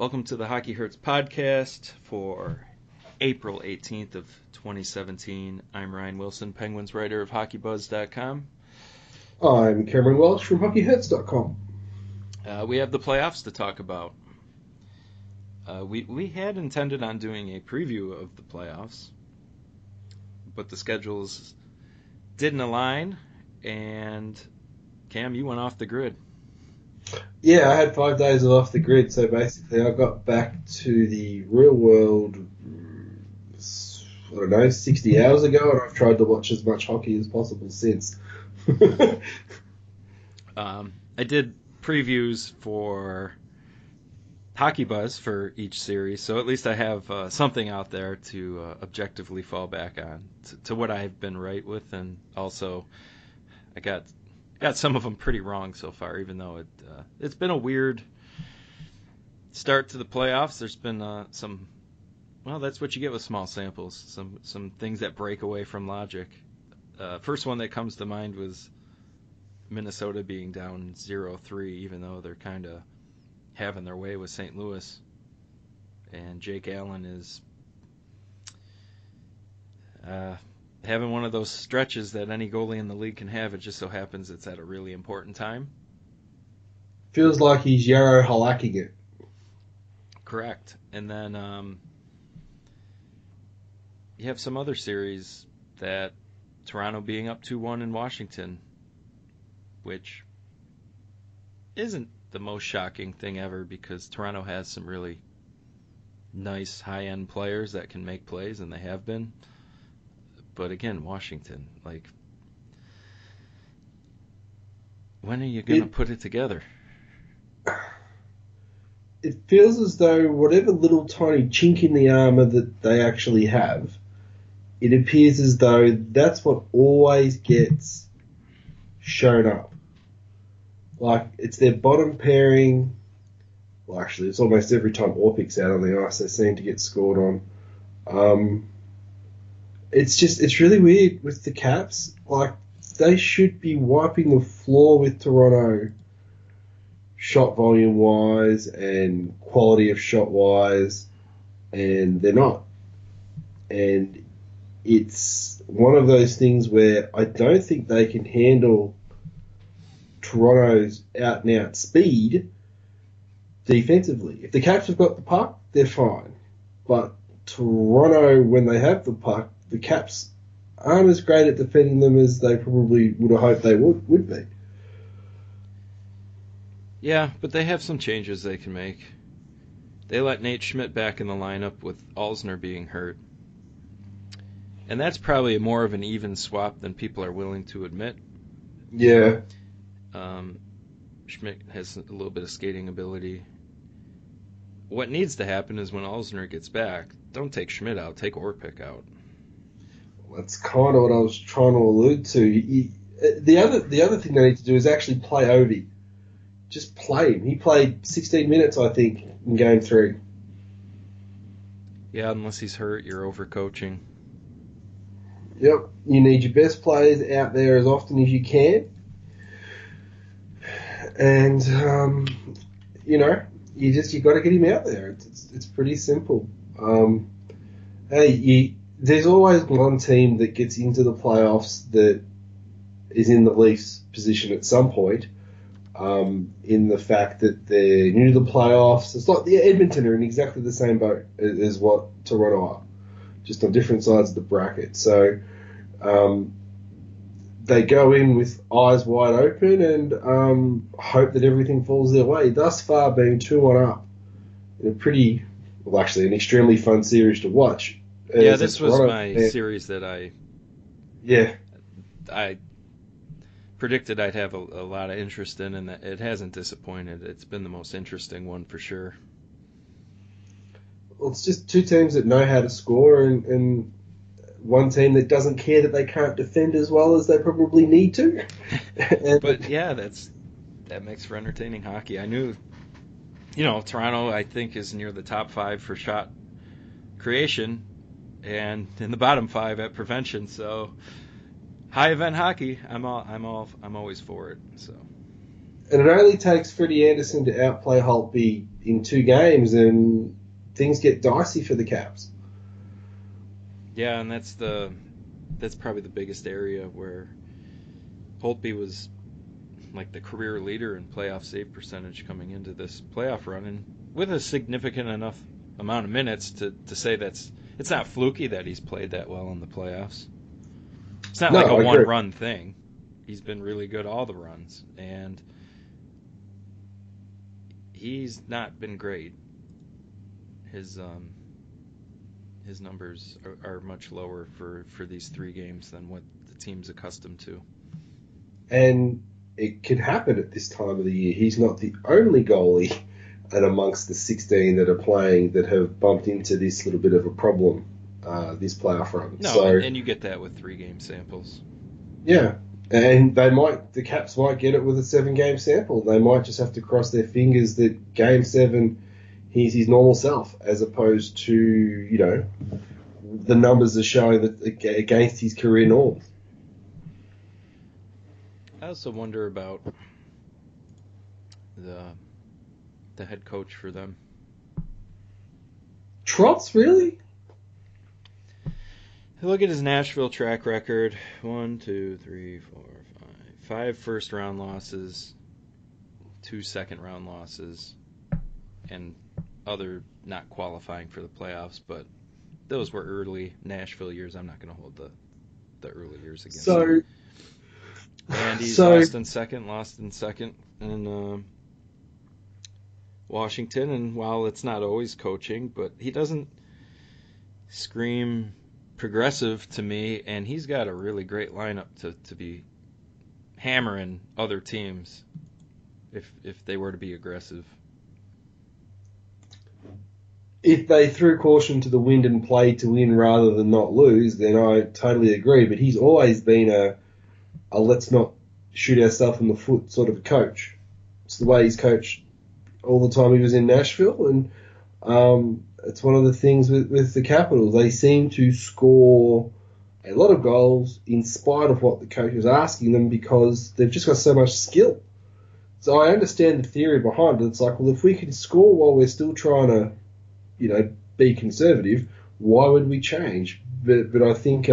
Welcome to the Hockey Hurts podcast for April 18th of 2017. I'm Ryan Wilson, Penguins writer of HockeyBuzz.com. I'm Cameron Welsh from HockeyHurts.com. We have the playoffs to talk about. We had intended on doing a preview of the playoffs, but the schedules didn't align, and Cam, you went off the grid. Yeah, I had 5 days off the grid, so basically I got back to the real world, 60 hours ago, and I've tried to watch as much hockey as possible since. I did previews for Hockey Buzz for each series, so at least I have something out there to objectively fall back on to what I've been right with, and also I got some of them pretty wrong so far, even though it's been a weird start to the playoffs. There's been some, well, that's what you get with small samples, some things that break away from logic. First one that comes to mind was Minnesota being down 0-3, even though they're kind of having their way with St. Louis, and Jake Allen is having one of those stretches that any goalie in the league can have. It just so happens it's at a really important time. Feels like he's Yarrow Halak-ing it. Correct. And then you have some other series, that Toronto being up 2-1 in Washington, which isn't the most shocking thing ever, because Toronto has some really nice high-end players that can make plays, and they have been. But again, Washington, like, when are you going to put it together? It feels as though whatever little tiny chink in the armor that they actually have, it appears as though that's what always gets shown up. Like, it's their bottom pairing. Well, actually, it's almost every time Orpik's out on the ice, they seem to get scored on. It's just, it's really weird with the Caps. Like, they should be wiping the floor with Toronto shot volume-wise and quality of shot-wise, and they're not. And it's one of those things where I don't think they can handle Toronto's out-and-out speed defensively. If the Caps have got the puck, they're fine. But Toronto, when they have the puck, the Caps aren't as great at defending them as they probably would have hoped they would be. Yeah, but they have some changes they can make. They let Nate Schmidt back in the lineup with Alzner being hurt. And that's probably more of an even swap than people are willing to admit. Yeah. Schmidt has a little bit of skating ability. What needs to happen is when Alzner gets back, don't take Schmidt out, take Orpik out. That's kind of what I was trying to allude to. The other thing they need to do is actually play Ovi. Just play him. He played 16 minutes, I think, in Game 3. Yeah, unless he's hurt, you're overcoaching. Yep. You need your best players out there as often as you can. And, you got to get him out there. It's pretty simple. There's always one team that gets into the playoffs that is in the Leafs' position at some point, in the fact that they're new to the playoffs. It's like Edmonton are in exactly the same boat as what Toronto are, just on different sides of the bracket. So they go in with eyes wide open and hope that everything falls their way. Thus far, being 2-1 up in a pretty, well, actually an extremely fun series to watch. Yeah, this was my series that I predicted I'd have a lot of interest in, and it hasn't disappointed. It's been the most interesting one for sure. Well, it's just two teams that know how to score and one team that doesn't care that they can't defend as well as they probably need to. But, yeah, that makes for entertaining hockey. I knew, Toronto, I think, is near the top five for shot creation, and in the bottom five at prevention. So high event hockey, I'm always for it. So And it only takes Freddie Andersen to outplay Holtby in two games, and things get dicey for the Caps. Yeah, and that's probably the biggest area where Holtby was like the career leader in playoff save percentage coming into this playoff run, and with a significant enough amount of minutes to say it's not fluky that he's played that well in the playoffs. It's not like a one-run thing. He's been really good all the runs, and he's not been great. His numbers are much lower for these three games than what the team's accustomed to. And it could happen at this time of the year. He's not the only goalie and amongst the 16 that are playing that have bumped into this little bit of a problem this playoff run. No, so, and you get that with three-game samples. Yeah, and the Caps might get it with a seven-game sample. They might just have to cross their fingers that Game 7 he's his normal self, as opposed to, you know, the numbers are showing that against his career norms. I also wonder about the head coach for them. Trots, really? Look at his Nashville track record. 1, 2, 3, 4, 5. 5 first-round losses, 2 second-round losses, and other not qualifying for the playoffs, but those were early Nashville years. I'm not going to hold the early years against them. And he's lost in second, and Washington, and while it's not always coaching, but he doesn't scream progressive to me, and he's got a really great lineup to be hammering other teams if they were to be aggressive. If they threw caution to the wind and played to win rather than not lose, then I totally agree, but he's always been a let's not shoot ourselves in the foot sort of coach. It's the way he's coached all the time he was in Nashville, and it's one of the things with the Capitals. They seem to score a lot of goals in spite of what the coach was asking them because they've just got so much skill. So I understand the theory behind it. It's like, well, if we can score while we're still trying to, you know, be conservative, why would we change? But I think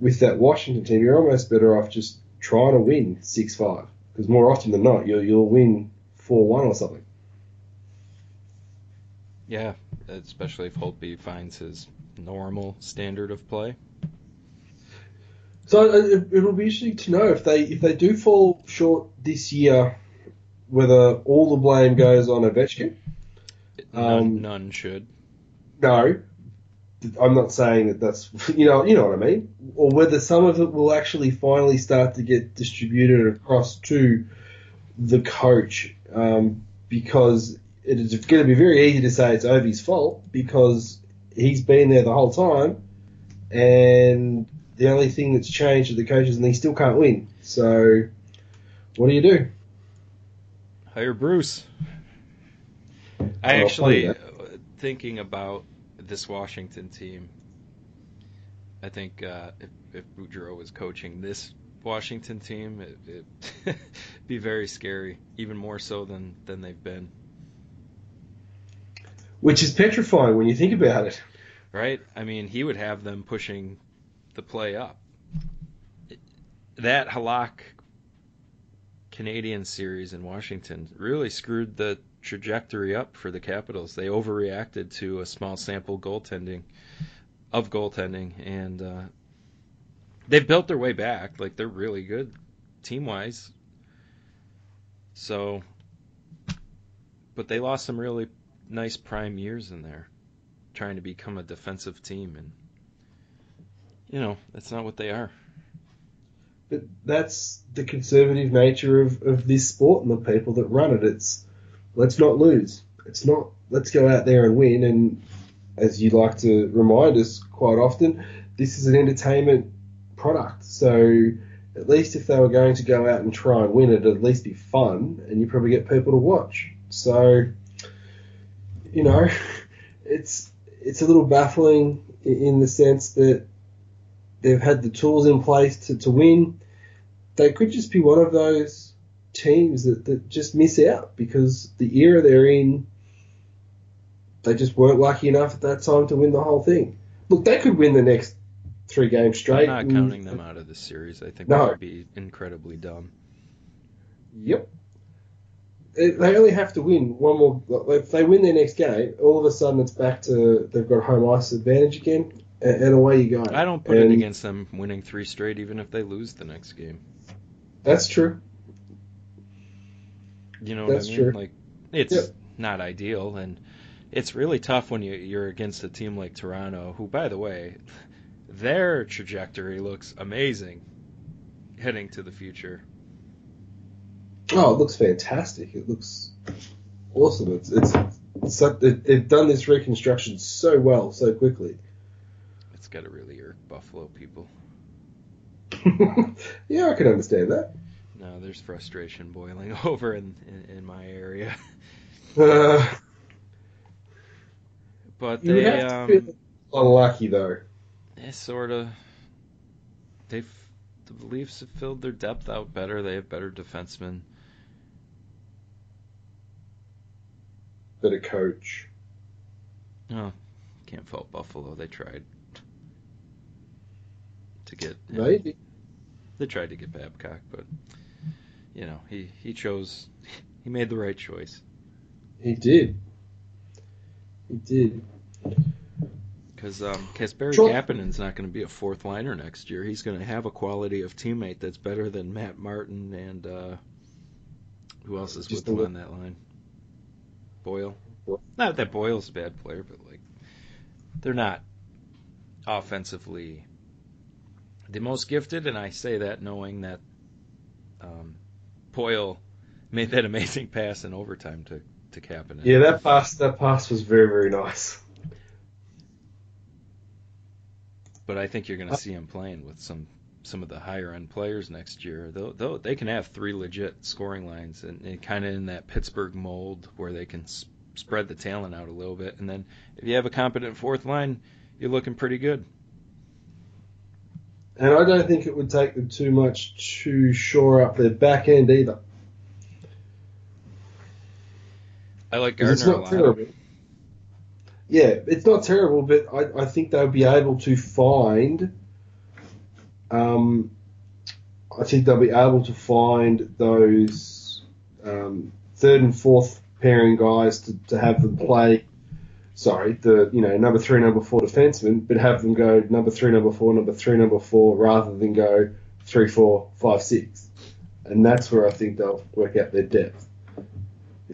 with that Washington team, you're almost better off just trying to win 6-5 because more often than not, you'll win 4-1 or something. Yeah, especially if Holtby finds his normal standard of play. So it'll be interesting to know if they do fall short this year, whether all the blame goes on Ovechkin. None should. No, I'm not saying that's you know what I mean, or whether some of it will actually finally start to get distributed across to the coach, because it is going to be very easy to say it's Ovi's fault because he's been there the whole time, and the only thing that's changed are the coaches, and they still can't win. So, what do? Hire Bruce. Thinking about this Washington team, I think if Boudreau was coaching this Washington team, it'd be very scary, even more so than they've been. Which is petrifying when you think about it. Right? I mean, he would have them pushing the play up. That Halák Canadian series in Washington really screwed the trajectory up for the Capitals. They overreacted to a small sample goaltending, and they've built their way back. Like, they're really good team-wise. So, but they lost some really nice prime years in there, trying to become a defensive team, and that's not what they are. But that's the conservative nature of this sport and the people that run it. It's let's not lose. It's not let's go out there and win. And as you like to remind us quite often, this is an entertainment product. So at least if they were going to go out and try and win it, it'd at least be fun, and you probably get people to watch. So, it's a little baffling in the sense that they've had the tools in place to win. They could just be one of those teams that just miss out because the era they're in, they just weren't lucky enough at that time to win the whole thing. Look, they could win the next three games straight. I'm not counting them out of the series. I think that would be incredibly dumb. Yep. They only have to win one more. If they win their next game, all of a sudden it's back to they've got home ice advantage again, and away you go. I don't put it against them winning three straight, even if they lose the next game. That's true. You know what I mean? True. Like, it's not ideal, and it's really tough when you're against a team like Toronto, who, by the way, their trajectory looks amazing heading to the future. Oh, it looks fantastic. It looks awesome. They've done this reconstruction so well, so quickly. It's got to really irk Buffalo people. Yeah, I can understand that. No, there's frustration boiling over in my area. But they have to feel unlucky, though. The Leafs have filled their depth out better. They have better defensemen. Better coach. Oh, can't fault Buffalo. They tried to get They tried to get Babcock, but you know he made the right choice. He did. Because Kasperi Kapanen's not going to be a fourth liner next year. He's going to have a quality of teammate that's better than Matt Martin and who else is with them on that line? Boyle. Not that Boyle's a bad player, but like they're not offensively the most gifted, and I say that knowing that Boyle made that amazing pass in overtime to Kapanen. Yeah, that pass was very, very nice. But I think you're going to see him playing with some of the higher-end players next year. Though they can have three legit scoring lines, and kind of in that Pittsburgh mold where they can spread the talent out a little bit. And then if you have a competent fourth line, you're looking pretty good. And I don't think it would take them too much to shore up their back end either. I like Gardner a lot. Terrible. Yeah, it's not terrible, but I think they'll be able to find. I think they'll be able to find those third and fourth pairing guys to have them play. Sorry, number three, number four defensemen, but have them go number three, number four, rather than go 3, 4, 5, 6, and that's where I think they'll work out their depth.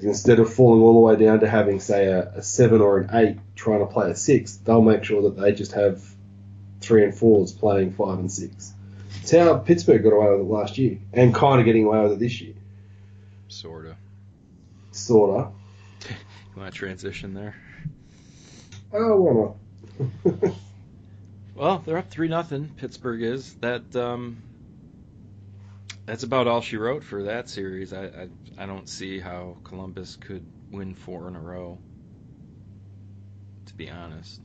Instead of falling all the way down to having, say, a 7 or an 8 trying to play a 6, they'll make sure that they just have 3 and 4s playing 5 and 6. It's how Pittsburgh got away with it last year, and kind of getting away with it this year. Sort of. You want to transition there? Oh, why not? Well, they're up 3-0, Pittsburgh is. That's about all she wrote for that series. I don't see how Columbus could win 4 in a row, to be honest.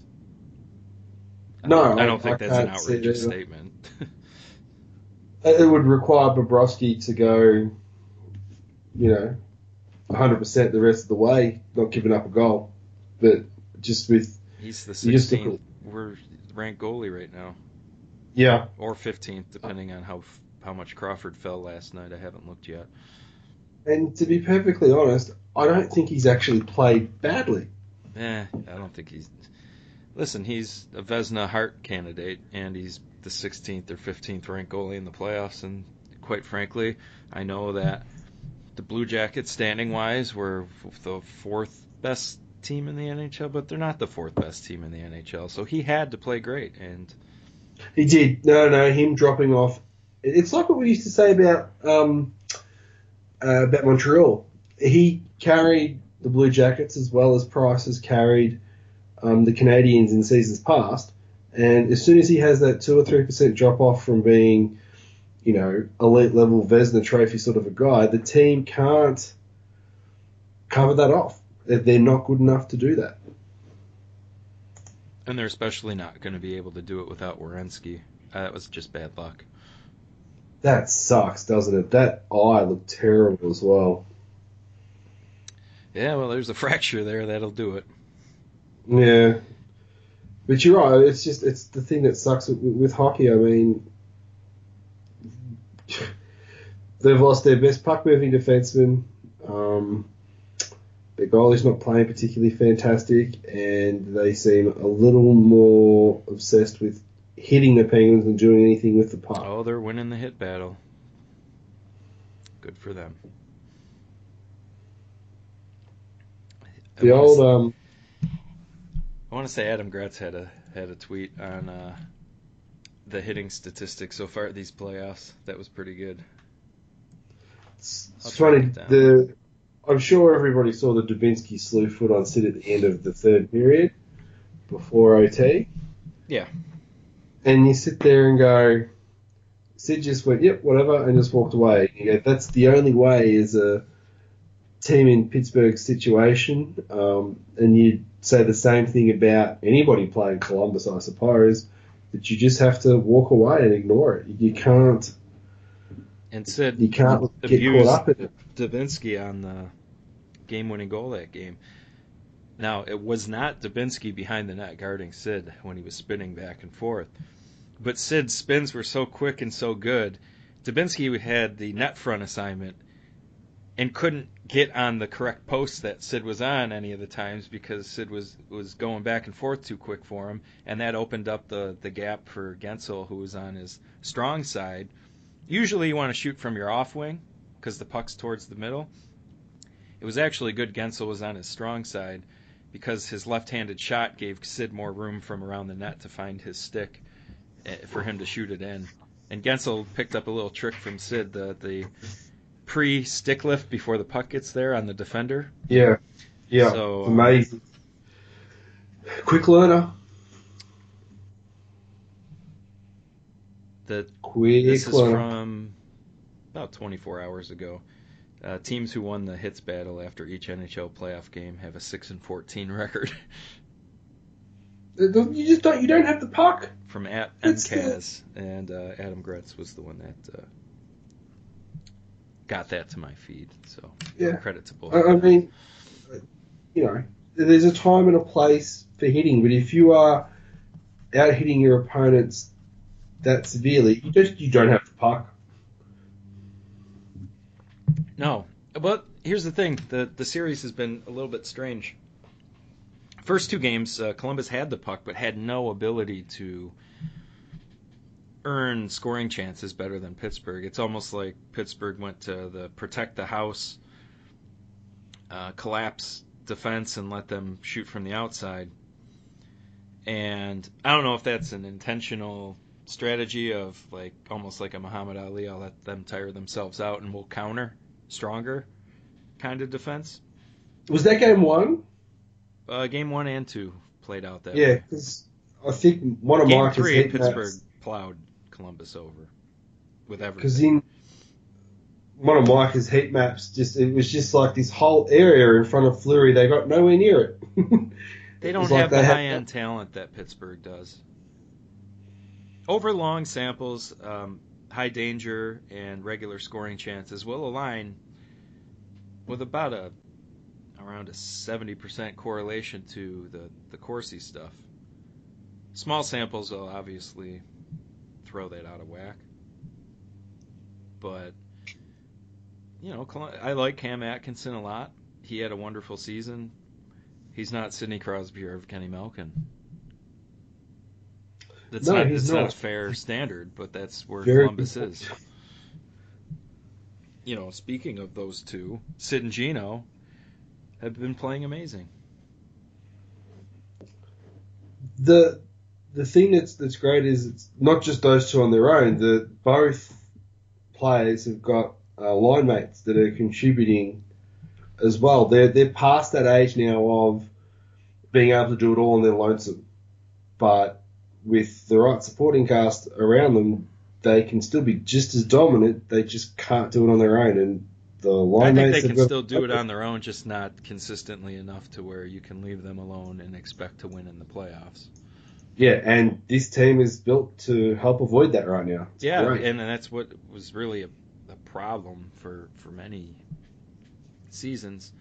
I don't think that's an outrageous statement. It would require Bobrovsky to go, 100% the rest of the way, not giving up a goal. But just with... He's the 16th ranked goalie right now. Yeah. Or 15th, depending on how much Crawford fell last night. I haven't looked yet. And to be perfectly honest, I don't think he's actually played badly. I don't think he's... Listen, he's a Vezina Hart candidate, and he's the 16th or 15th ranked goalie in the playoffs, and quite frankly, I know that the Blue Jackets, standing-wise, were the fourth best team in the NHL, but they're not the fourth best team in the NHL, so he had to play great, and... He did. No, him dropping off... It's like what we used to say about Montreal. He carried the Blue Jackets as well as Price has carried the Canadiens in seasons past. And as soon as he has that 2 or 3% drop-off from being, elite-level Vezina Trophy sort of a guy, the team can't cover that off. They're not good enough to do that. And they're especially not going to be able to do it without Werenski. That was just bad luck. That sucks, doesn't it? That eye looked terrible as well. Yeah, well, there's a fracture there. That'll do it. Yeah. But you're right. It's just, it's the thing that sucks with hockey. I mean, they've lost their best puck-moving defenseman. Their goalie's not playing particularly fantastic, and they seem a little more obsessed with hitting the Penguins than doing anything with the puck. Oh, they're winning the hit battle. Good for them. The old... I want to say Adam Gratz had a tweet on the hitting statistics so far at these playoffs. That was pretty good. It's funny. I'm sure everybody saw the Dubinsky slew foot on Sid at the end of the third period before OT. Yeah. And you sit there and go, Sid just went, yep, whatever, and just walked away. You go, that's the only way is a team in Pittsburgh's situation, and you say the same thing about anybody playing Columbus, I suppose, that you just have to walk away and ignore it. You can't. And Sid get caught up in it. Dubinsky on the game-winning goal that game. Now, it was not Dubinsky behind the net guarding Sid when he was spinning back and forth. But Sid's spins were so quick and so good. Dubinsky had the net front assignment and couldn't get on the correct post that Sid was on any of the times because Sid was going back and forth too quick for him, and that opened up the gap for Guentzel, who was on his strong side. Usually you want to shoot from your off wing because the puck's towards the middle. It was actually good Guentzel was on his strong side because his left-handed shot gave Sid more room from around the net to find his stick for him to shoot it in. And Guentzel picked up a little trick from Sid, the pre-stick lift before the puck gets there on the defender. Yeah, yeah, so, amazing. Quick learner. This is from about 24 hours ago. Teams who won the hits battle after each NHL playoff game have a 6-14 record. You don't have the puck. From at MCAS, and Adam Gretz was the one that... got that to my feed, so yeah. Credit to both. I mean, you know, there's a time and a place for hitting, but if you are out hitting your opponents that severely, you don't have to puck. No, but here's the thing: the series has been a little bit strange. First two games, Columbus had the puck but had no ability to earn scoring chances better than Pittsburgh. It's almost like Pittsburgh went to the protect the house, collapse defense, and let them shoot from the outside. And I don't know if that's an intentional strategy of like almost like a Muhammad Ali, I'll let them tire themselves out and we'll counter stronger kind of defense. Was that game one? Game one and two played out that way. Because I think one of my three Pittsburgh plowed Columbus over with everything. Because in one of Mike's heat maps, it was just like this whole area in front of Fleury, they got nowhere near it. They don't have the high-end talent that Pittsburgh does. Over long samples, high danger and regular scoring chances will align with about around a 70% correlation to the Corsi stuff. Small samples will obviously throw that out of whack. But, you know, I like Cam Atkinson a lot. He had a wonderful season. He's not Sidney Crosby or Kenny Malkin. That's not a fair standard, but that's where Columbus is. You know, speaking of those two, Sid and Gino have been playing amazing. The thing that's great is it's not just those two on their own. Both players have got line mates that are contributing as well. They're past that age now of being able to do it all on their lonesome. But with the right supporting cast around them, they can still be just as dominant. They just can't do it on their own. And the line mates, I think they can still do it on their own, just not consistently enough to where you can leave them alone and expect to win in the playoffs. Yeah, and this team is built to help avoid that right now. It's great. And that's what was really a problem for many seasons.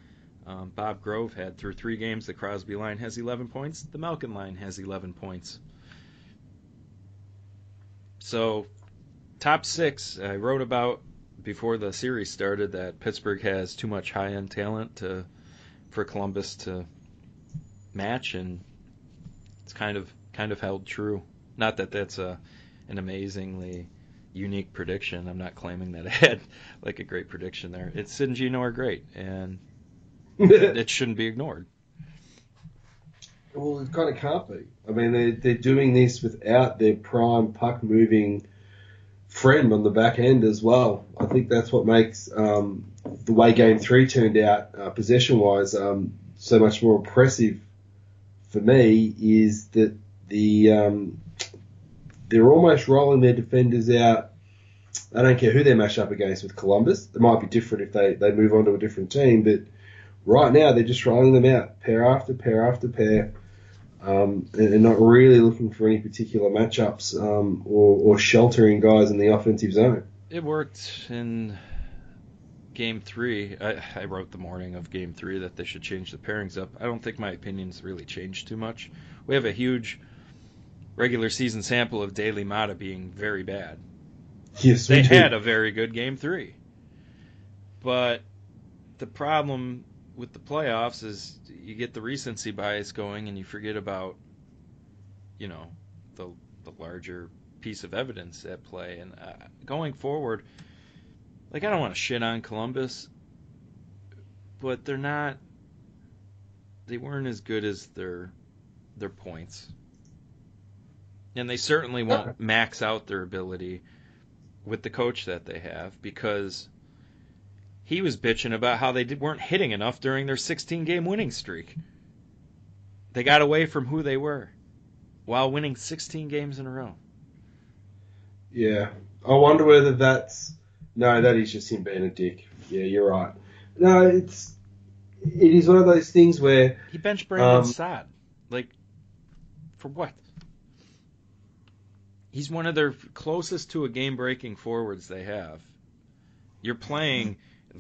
Bob Grove had, through three games, the Crosby line has 11 points. The Malkin line has 11 points. So, top six, I wrote about before the series started that Pittsburgh has too much high-end talent for Columbus to match, and it's kind of held true. Not that that's an amazingly unique prediction. I'm not claiming that I had like a great prediction there. It's Sid and Gino are great, and it shouldn't be ignored. Well, it kind of can't be. I mean, they're doing this without their prime puck-moving friend on the back end as well. I think that's what makes the way Game 3 turned out possession-wise so much more impressive for me is that they're almost rolling their defenders out. I don't care who they match up against with Columbus. It might be different if they move on to a different team, but right now, they're just rolling them out, pair after pair after pair, and not really looking for any particular matchups or sheltering guys in the offensive zone. It worked in Game 3. I wrote the morning of Game 3 that they should change the pairings up. I don't think my opinion's really changed too much. We have a huge regular season sample of Daily Mata being very bad. Yes, we do. They had a very good Game 3. But the problem with the playoffs is you get the recency bias going and you forget about, you know, the larger piece of evidence at play. And going forward, like, I don't want to shit on Columbus, but they weren't as good as their points. And they certainly won't max out their ability with the coach that they have, because he was bitching about how they weren't hitting enough during their 16-game winning streak. They got away from who they were while winning 16 games in a row. Yeah. I wonder whether that's... No, that is just him being a dick. Yeah, you're right. No, it is one of those things where... He benched Brandon Saad. Like, for what? He's one of their closest to a game-breaking forwards they have. You're playing...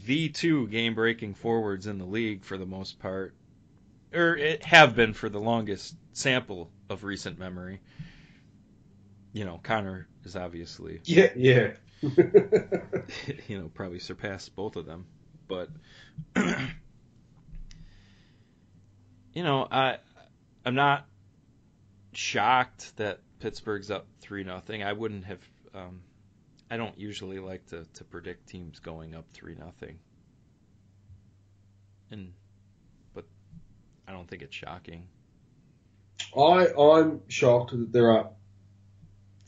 the two game-breaking forwards in the league for the most part, or it have been for the longest sample of recent memory. You know, Connor is obviously... Yeah. You know, probably surpassed both of them. But, you know, I'm not shocked that Pittsburgh's up 3-0. I wouldn't have... I don't usually like to predict teams going up 3-0, but I don't think it's shocking. I'm shocked that they're up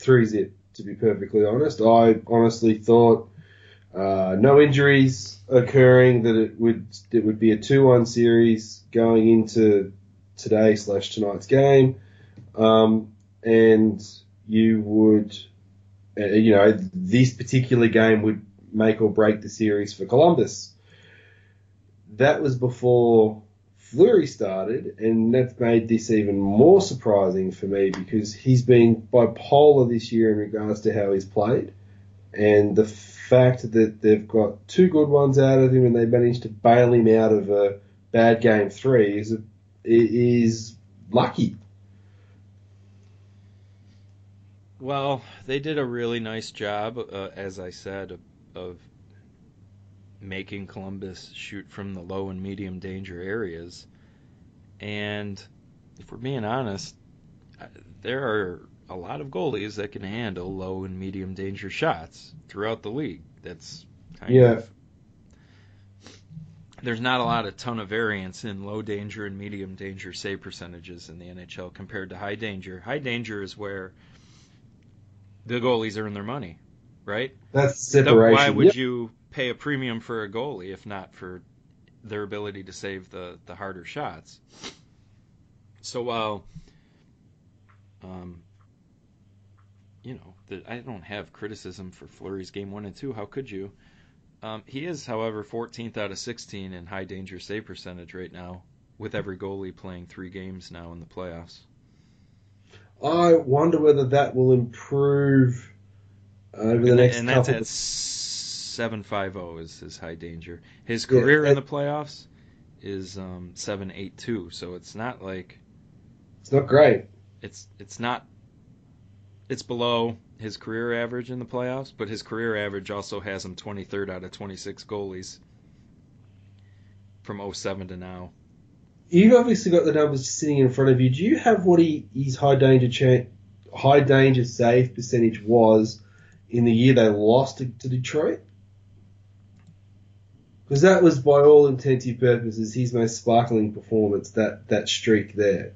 3-0. To be perfectly honest, I honestly thought no injuries occurring that it would be a 2-1 series going into today/tonight's game, and you would. You know, this particular game would make or break the series for Columbus. That was before Fleury started, and that's made this even more surprising for me because he's been bipolar this year in regards to how he's played. And the fact that they've got two good ones out of him and they managed to bail him out of a bad Game 3 is lucky. Well, they did a really nice job, as I said, of making Columbus shoot from the low and medium danger areas. And if we're being honest, there are a lot of goalies that can handle low and medium danger shots throughout the league. That's kind of... There's not a ton of variance in low danger and medium danger save percentages in the NHL compared to high danger. High danger is where... the goalies earn their money, right? That's separation. Why would you pay a premium for a goalie if not for their ability to save the harder shots? So while, I don't have criticism for Fleury's Game 1 and 2. How could you? He is, however, 14th out of 16 in high danger save percentage right now, with every goalie playing three games now in the playoffs. I wonder whether that will improve over the next couple. And that's at 7.50 is his high danger. His career in the playoffs is 7.82, so it's not like... It's not great. It's not... It's below his career average in the playoffs, but his career average also has him 23rd out of 26 goalies from 07 to now. You've obviously got the numbers sitting in front of you. Do you have what his high danger save percentage was in the year they lost to Detroit? Because that was, by all intents and purposes, his most sparkling performance, that streak there.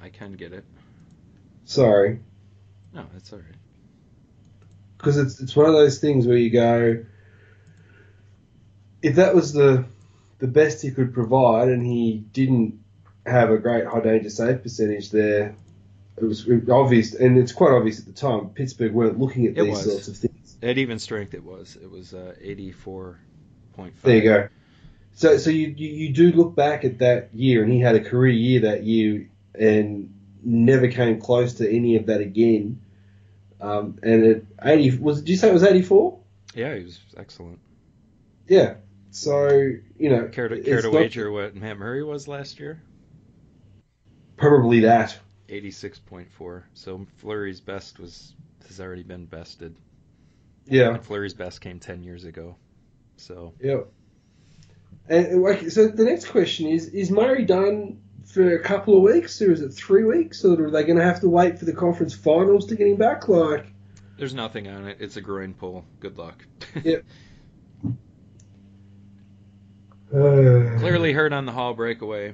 I can get it. Sorry. No, that's all right. Because it's one of those things where you go, if that was the best he could provide, and he didn't have a great high danger save percentage there, it was obvious, and it's quite obvious at the time. Pittsburgh weren't looking at these sorts of things. At even strength, it was. It was 84.5. There you go. So you do look back at that year, and he had a career year that year, and never came close to any of that again. And at 80, did you say it was 84? Yeah, he was excellent. Yeah. So, you know... Care to wager what Matt Murray was last year? Probably that. 86.4. So Fleury's best has already been bested. Yeah. And Fleury's best came 10 years ago. So... Yeah. And so the next question is Murray done for a couple of weeks, or is it 3 weeks, or are they going to have to wait for the conference finals to get him back? Like, there's nothing on it. It's a groin pull. Good luck. Yep. Clearly hurt on the Hall breakaway.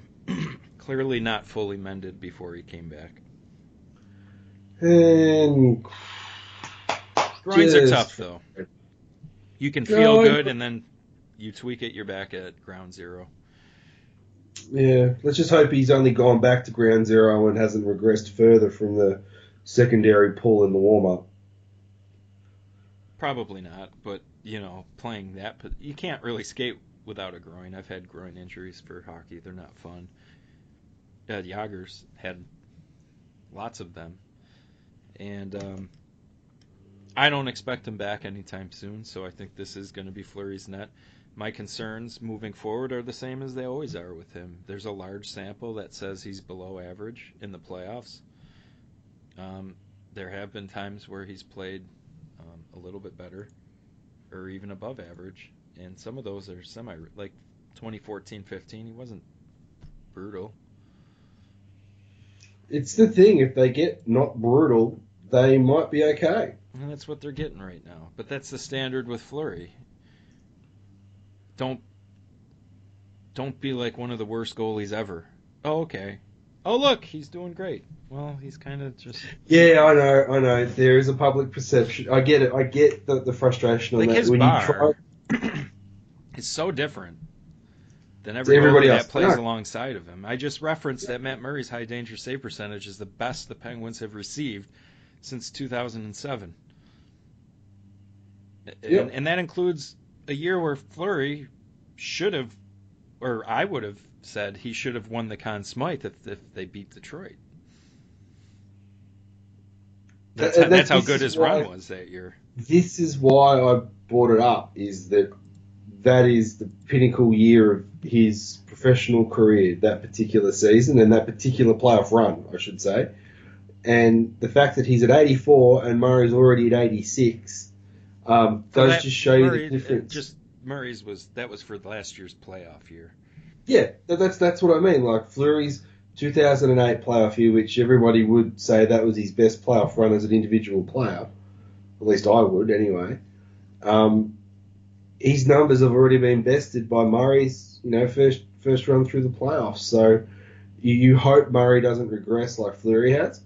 Clearly not fully mended before he came back. And groins are tough, though. You can feel good, and then you tweak it, you're back at ground zero. Yeah, let's just hope he's only gone back to ground zero and hasn't regressed further from the secondary pull in the warm-up. Probably not, but, you know, playing that... You can't really skate without a groin. I've had groin injuries for hockey. They're not fun. Jagger's had lots of them. And I don't expect him back anytime soon, so I think this is going to be Fleury's net. My concerns moving forward are the same as they always are with him. There's a large sample that says he's below average in the playoffs. There have been times where he's played a little bit better or even above average, and some of those are like 2014-15, he wasn't brutal. It's the thing, if they get not brutal, they might be okay. And that's what they're getting right now. But that's the standard with Fleury. Don't be like one of the worst goalies ever. Oh, okay. Oh, look, he's doing great. Well, he's kind of just... Yeah, I know. There is a public perception. I get it. I get the frustration on that. His bar is so different than everybody else that plays alongside of him. I just referenced that Matt Murray's high danger save percentage is the best the Penguins have received since 2007. Yeah. And that includes... a year where Fleury should have, or I would have said he should have won the Conn Smythe if they beat Detroit. That's how good his run was that year. This is why I brought it up, is that is the pinnacle year of his professional career, that particular season and that particular playoff run, I should say. And the fact that he's at 84 and Murray's already at 86... does just show you the difference. Murray's was for last year's playoff year. Yeah, that's what I mean. Like Fleury's 2008 playoff year, which everybody would say that was his best playoff run as an individual player. At least I would, anyway. His numbers have already been bested by Murray's, first run through the playoffs. So you hope Murray doesn't regress like Fleury has.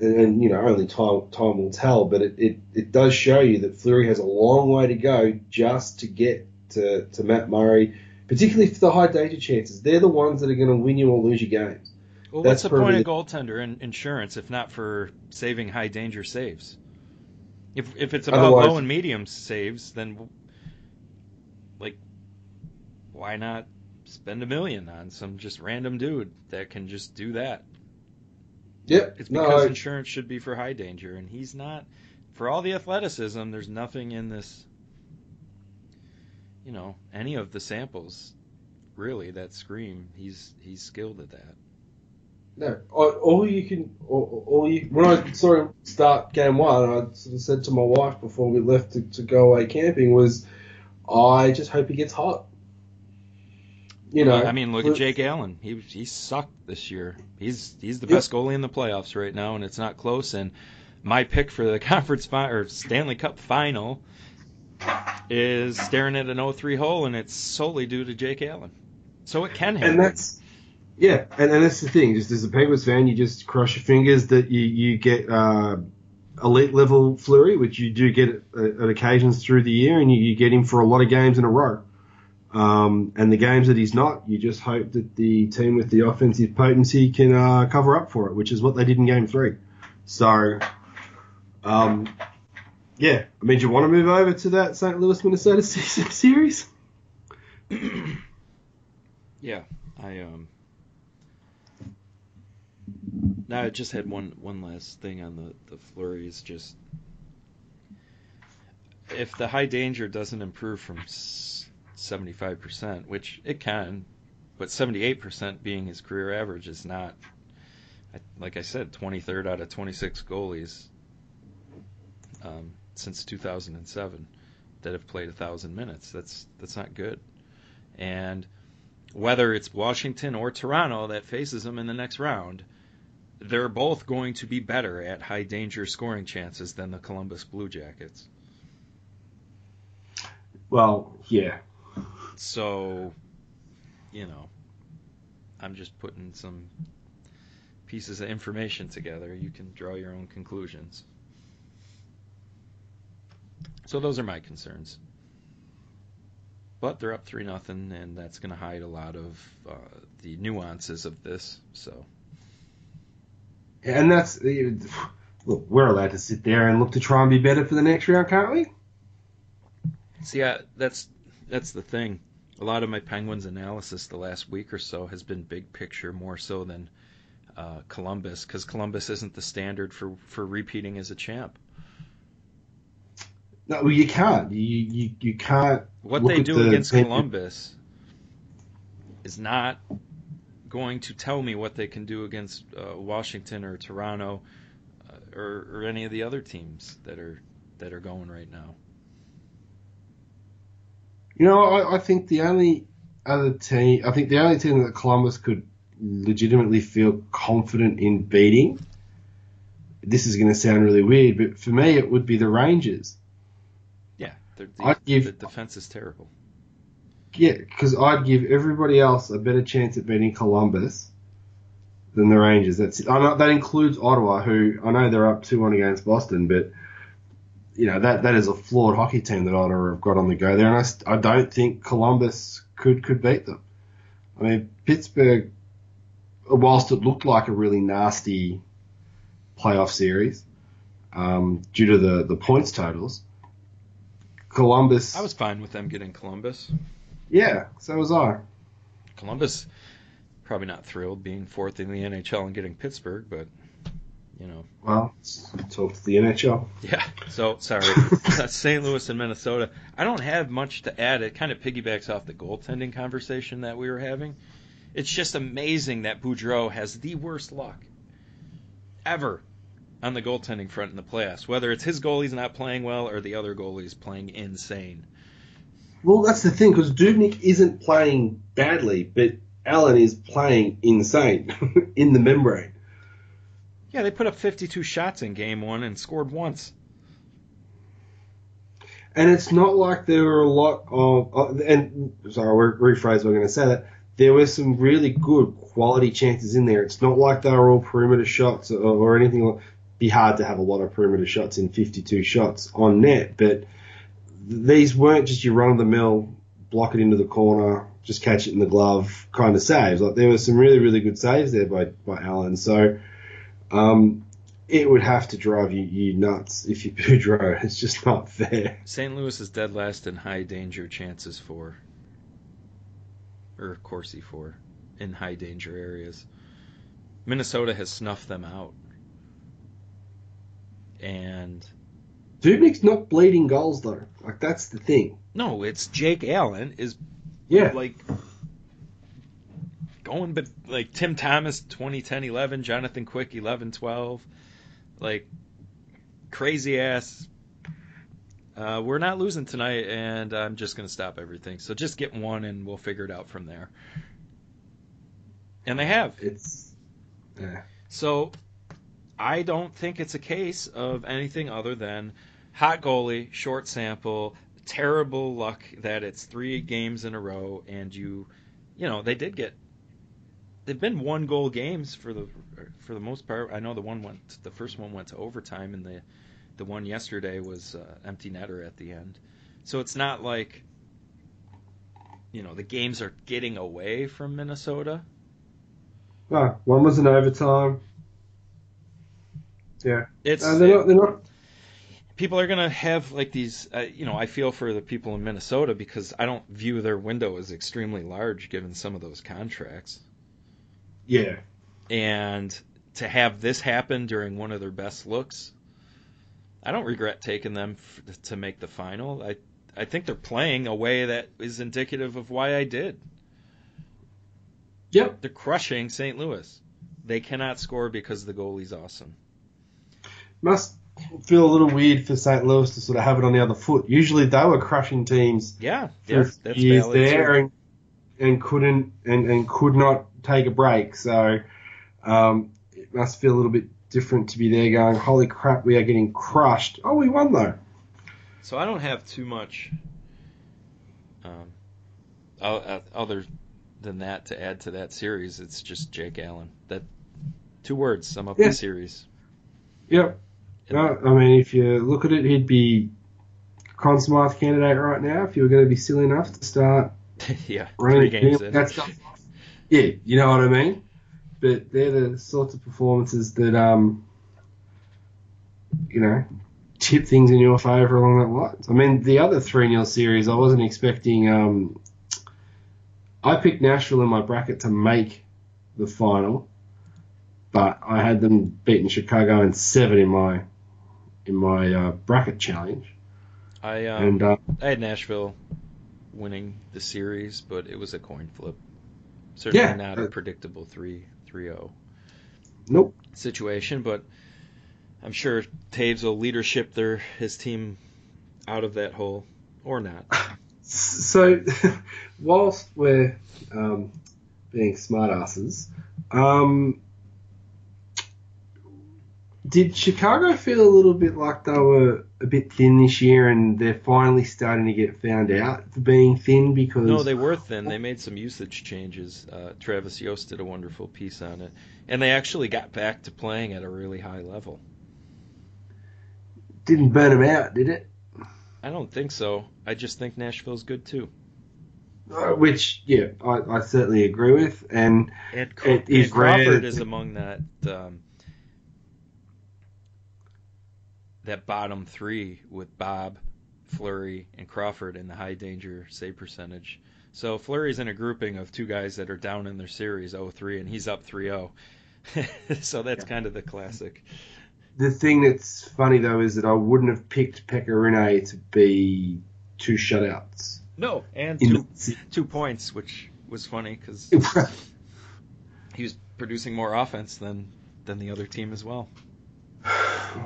And only time will tell, but it does show you that Fleury has a long way to go just to get to Matt Murray, particularly for the high danger chances. They're the ones that are going to win you or lose your games. Well, what's the point of goaltender and insurance if not for saving high danger saves? If it's about low and medium saves, then like why not spend $1 million on some just random dude that can just do that. Yep. It's because insurance should be for high danger, and he's not. For all the athleticism, there's nothing in this, you know, any of the samples, really, that scream he's skilled at that. No, when I saw him start game one, I sort of said to my wife before we left to go away camping was, I just hope he gets hot. You know, I mean, look at Jake Allen. He sucked this year. He's the best goalie in the playoffs right now, and it's not close. And my pick for the conference or Stanley Cup final is staring at an 0-3 hole, and it's solely due to Jake Allen. So it can happen. And that's. Yeah, and that's the thing. Just as a Penguins fan, you just cross your fingers that you get elite-level Fleury, which you do get at occasions through the year, and you get him for a lot of games in a row. And the games that he's not, you just hope that the team with the offensive potency can cover up for it, which is what they did in Game 3. So, I mean, do you want to move over to that St. Louis-Minnesota series? Yeah, I Now, I just had one last thing on the Flurries. Just if the high danger doesn't improve from 75%, which it can, but 78% being his career average is not. Like I said, 23rd out of 26 goalies since 2007 that have played 1,000 minutes. That's not good. And whether it's Washington or Toronto that faces them in the next round, they're both going to be better at high-danger scoring chances than the Columbus Blue Jackets. Well, yeah. So, you know, I'm just putting some pieces of information together. You can draw your own conclusions. So those are my concerns. But they're up 3-0, and that's going to hide a lot of the nuances of this, so... And that's, look, we're allowed to sit there and look to try and be better for the next round, can't we? See, that's the thing. A lot of my Penguins analysis the last week or so has been big picture more so than Columbus, because Columbus isn't the standard for repeating as a champ. No, well, you can't. You can't. What they do against Columbus is not going to tell me what they can do against Washington or Toronto or any of the other teams that are going right now. You know, I think the only other team, that Columbus could legitimately feel confident in beating. This is going to sound really weird, but for me, it would be the Rangers. Yeah, the defense is terrible. Yeah, because I'd give everybody else a better chance at beating Columbus than the Rangers. That's it. I know, that includes Ottawa, who I know they're up 2-1 against Boston, but you know that is a flawed hockey team that Ottawa have got on the go there, and I don't think Columbus could beat them. I mean, Pittsburgh, whilst it looked like a really nasty playoff series due to the points totals, Columbus... I was fine with them getting Columbus. Yeah, so was I. Columbus, probably not thrilled being fourth in the NHL and getting Pittsburgh, but, you know. Well, talk to the NHL. Yeah, so, sorry. St. Louis and Minnesota. I don't have much to add. It kind of piggybacks off the goaltending conversation that we were having. It's just amazing that Boudreau has the worst luck ever on the goaltending front in the playoffs, whether it's his goalies not playing well or the other goalies playing insane. Well, that's the thing, because Dubnik isn't playing badly, but Allen is playing insane in the membrane. Yeah, they put up 52 shots in Game 1 and scored once. And it's not like there were a lot of... And sorry, I'll rephrase what I'm going to say that. There were some really good quality chances in there. It's not like they were all perimeter shots or anything. It'd be hard to have a lot of perimeter shots in 52 shots on net, but... These weren't just your run-of-the-mill, block it into the corner, just catch it in the glove kind of saves. Like there were some really, really good saves there by Allen. So it would have to drive you nuts if you Boudreau. It's just not fair. St. Louis is dead last in high danger chances for. or Corsi for in high danger areas. Minnesota has snuffed them out. And Dubnik's not bleeding goals though. Like that's the thing. No, it's Jake Allen is like going but like Tim Thomas 2010-11, Jonathan Quick 11-12, like crazy ass. We're not losing tonight, and I'm just going to stop everything. So just get one, and we'll figure it out from there. And they have. So I don't think it's a case of anything other than hot goalie, short sample, terrible luck that it's 3 games in a row, and you know, they did get. They've been 1-goal games for the most part. I know the first one went to overtime, and the one yesterday was empty netter at the end. So it's not like, you know, the games are getting away from Minnesota. No, one was in overtime. Yeah. They're not. People are going to have like these, you know, I feel for the people in Minnesota because I don't view their window as extremely large given some of those contracts. Yeah. And to have this happen during one of their best looks, I don't regret taking them to make the final. I think they're playing a way that is indicative of why I did. Yep. They're crushing St. Louis. They cannot score because the goalie's awesome. Must feel a little weird for St. Louis to sort of have it on the other foot. Usually they were crushing teams. Yeah, that's years there and couldn't and could not take a break. So it must feel a little bit different to be there going, holy crap, we are getting crushed. Oh, we won, though. So I don't have too much other than that to add to that series. It's just Jake Allen. That 2 words sum up the series. Yep. No, I mean, if you look at it, he'd be a Conn Smythe candidate right now if you were going to be silly enough to start running 3 games in. That stuff. Yeah, you know what I mean? But they're the sorts of performances that, you know, tip things in your favour along that line. I mean, the other 3-0 series, I wasn't expecting. I picked Nashville in my bracket to make the final, but I had them beating Chicago in 7 in my bracket challenge. I had Nashville winning the series, but it was a coin flip. Certainly not a predictable 3-0 situation, but I'm sure Taves will leadership his team out of that hole, or not. So, whilst we're being smartasses, did Chicago feel a little bit like they were a bit thin this year and they're finally starting to get found out for being thin? Because no, they were thin. They made some usage changes. Travis Yost did a wonderful piece on it. And they actually got back to playing at a really high level. Didn't burn them out, did it? I don't think so. I just think Nashville's good too. Which, I certainly agree with. And Crawford is among that... that bottom 3 with Bob, Fleury, and Crawford in the high danger save percentage. So Fleury's in a grouping of 2 guys that are down in their series 0-3, and he's up 3-0. So that's kind of the classic. The thing that's funny, though, is that I wouldn't have picked Pecorine to be 2 shutouts. No, and 2 points, which was funny because he was producing more offense than the other team as well.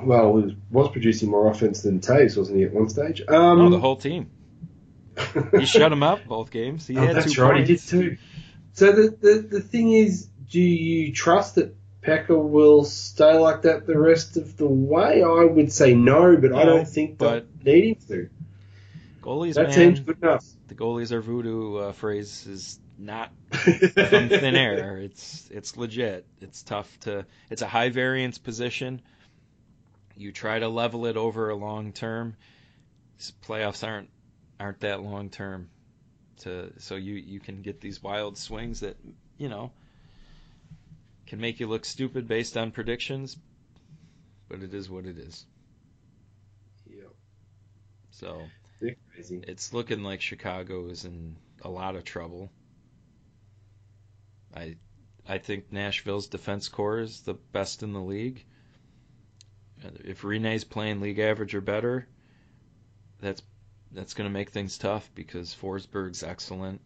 Well, he was producing more offense than Taves, wasn't he, at one stage? No, the whole team. He shut him up both games. He had 2 points. That's right, he did too. So the thing is, do you trust that Pekka will stay like that the rest of the way? I would say no, but I don't think they need him to. Goalies, that team's good enough. The goalies are voodoo phrase is not from thin air. It's legit. It's tough to – it's a high-variance position. You try to level it over a long term. Playoffs aren't that long term, so you can get these wild swings that you know can make you look stupid based on predictions. But it is what it is. Yep. So they're crazy. It's looking like Chicago is in a lot of trouble. I think Nashville's defense core is the best in the league. If Rene's playing league average or better, that's going to make things tough because Forsberg's excellent.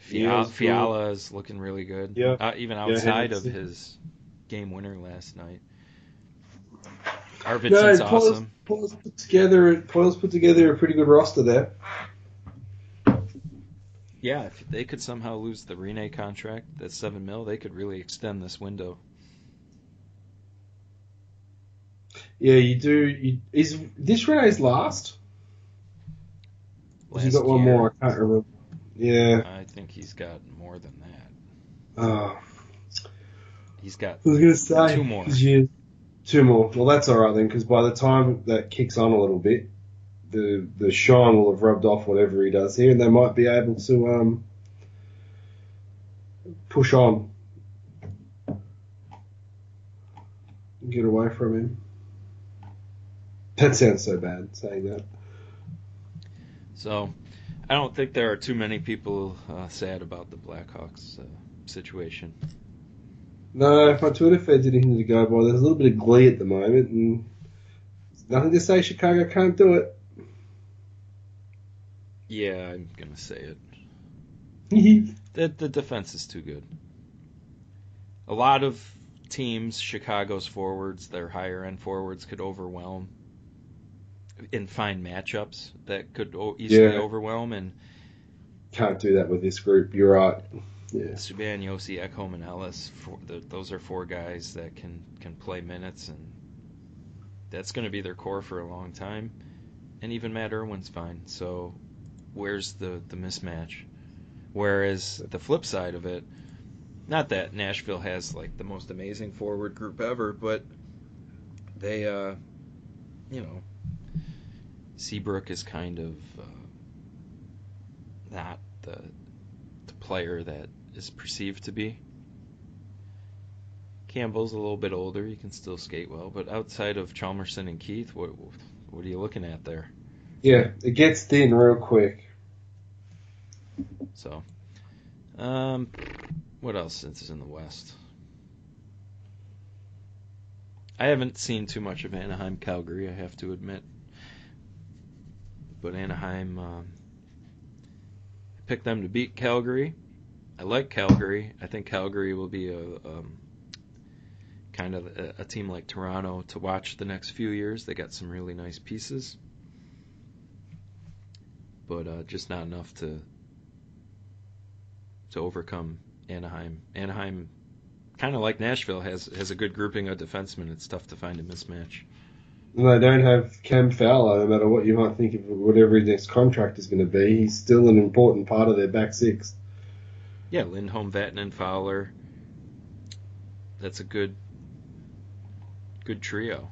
Fiala is looking really good, even outside of his game winner last night. Arvidsson's awesome. Coyle's put together a pretty good roster there. Yeah, if they could somehow lose the Rene contract, that's $7 million, they could really extend this window. Yeah, you do. Is this Rene's last? He's got one more. I can't remember. Yeah, I think he's got more than that. He's got two more. Yeah, two more. Well, that's all right then, because by the time that kicks on a little bit, the shine will have rubbed off whatever he does here, and they might be able to push on, get away from him. That sounds so bad saying that. So, I don't think there are too many people sad about the Blackhawks situation. No, if my Twitter feed did anything to go by, there's a little bit of glee at the moment, and nothing to say Chicago can't do it. Yeah, I'm going to say it. The defense is too good. A lot of teams, Chicago's forwards, their higher-end forwards could overwhelm and find matchups that could easily overwhelm. And can't do that with this group. You're right. Yeah. Subban, Yossi, Ekholm, and Ellis, those are four guys that can play minutes, and that's going to be their core for a long time. And even Matt Irwin's fine. So where's the mismatch? Whereas the flip side of it, not that Nashville has like the most amazing forward group ever, but they, Seabrook is kind of not the player that is perceived to be. Campbell's a little bit older. He can still skate well. But outside of Chalmerson and Keith, what are you looking at there? Yeah, it gets thin real quick. So, what else is in the West? I haven't seen too much of Anaheim-Calgary, I have to admit. But Anaheim, I picked them to beat Calgary. I like Calgary. I think Calgary will be a team like Toronto to watch the next few years. They got some really nice pieces, but just not enough to overcome Anaheim. Anaheim, kind of like Nashville, has a good grouping of defensemen. It's tough to find a mismatch. And they don't have Cam Fowler, no matter what you might think of whatever his next contract is going to be. He's still an important part of their back six. Yeah, Lindholm, Vatanen, Fowler. That's a good trio.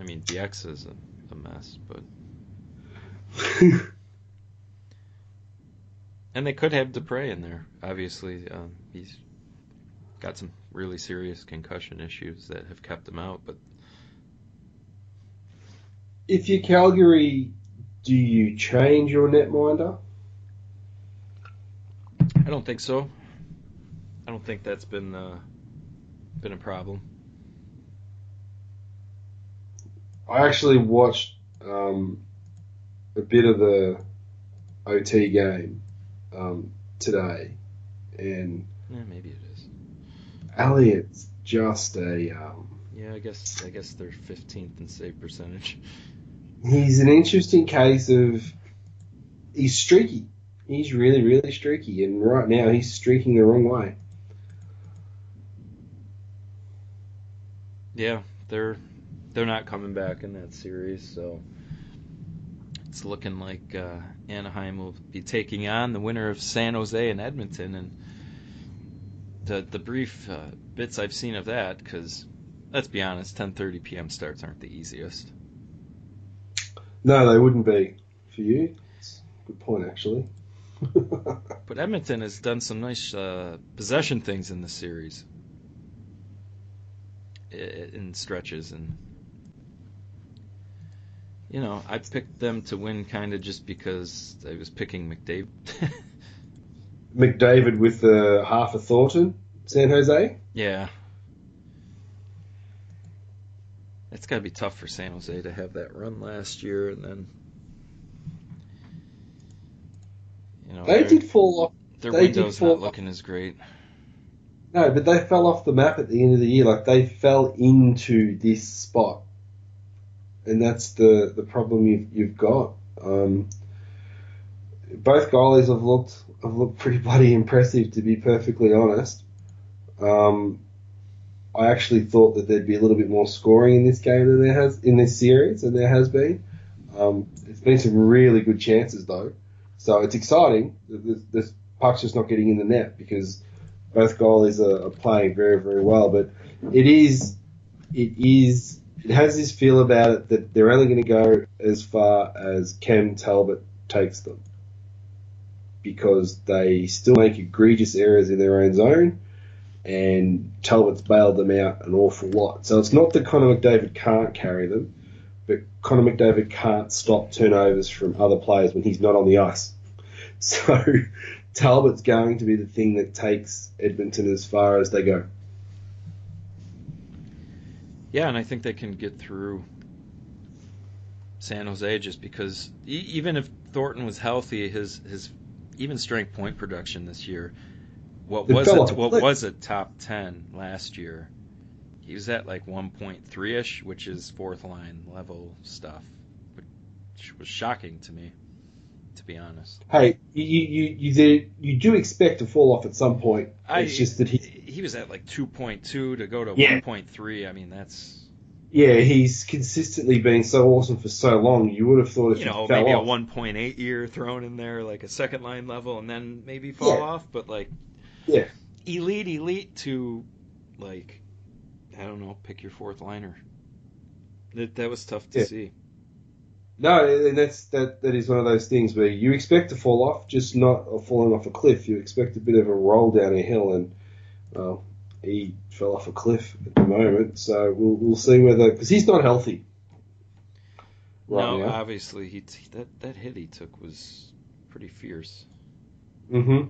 I mean, DX is a mess, but... And they could have Dupre in there, obviously. He's got some really serious concussion issues that have kept him out, but if you're Calgary, do you change your netminder? I don't think so. I don't think that's been a problem. I actually watched a bit of the OT game today, and maybe it is. Elliott's just a... I guess they're 15th in save percentage. He's an interesting case of... He's streaky. He's really, really streaky. And right now, he's streaking the wrong way. Yeah, they're not coming back in that series, so... It's looking like Anaheim will be taking on the winner of San Jose and Edmonton, and... The brief bits I've seen of that, because let's be honest, 10:30 p.m. starts aren't the easiest. No, they wouldn't be for you. Good point, actually. But Edmonton has done some nice possession things in the series, in stretches, and you know, I picked them to win kind of just because I was picking McDavid. McDavid with half a Thornton, San Jose? Yeah. It's got to be tough for San Jose to have that run last year and then, you know, they did fall off. Their window's not looking as great. No, but they fell off the map at the end of the year. Like, they fell into this spot. And that's the problem you've got. Both goalies have looked pretty bloody impressive, to be perfectly honest. I actually thought that there'd be a little bit more scoring in this game than there has in this series than there has been. It's been some really good chances though, so it's exciting. This puck's just not getting in the net because both goalies are playing very, very well. But it has this feel about it that they're only going to go as far as Cam Talbot takes them, because they still make egregious errors in their own zone, and Talbot's bailed them out an awful lot. So it's not that Connor McDavid can't carry them, but Connor McDavid can't stop turnovers from other players when he's not on the ice. So Talbot's going to be the thing that takes Edmonton as far as they go. Yeah, and I think they can get through San Jose just because even if Thornton was healthy, his even strength point production this year, what was a top 10 last year, he was at like 1.3-ish, which is fourth line level stuff, which was shocking to me, to be honest. Hey, you do expect to fall off at some point. It's just that he was at like 2.2 to go to 1.3. I mean, that's... Yeah, he's consistently been so awesome for so long, you would have thought if he fell off. Maybe a 1.8 year thrown in there, like a second line level, and then maybe fall off, but like... Yeah. Elite to, like, I don't know, pick your fourth liner. That was tough to see. No, and that is one of those things where you expect to fall off, just not falling off a cliff. You expect a bit of a roll down a hill, and he fell off a cliff at the moment. So we'll see whether, because he's not healthy. Right now. Obviously that hit he took was pretty fierce. Mm-hmm.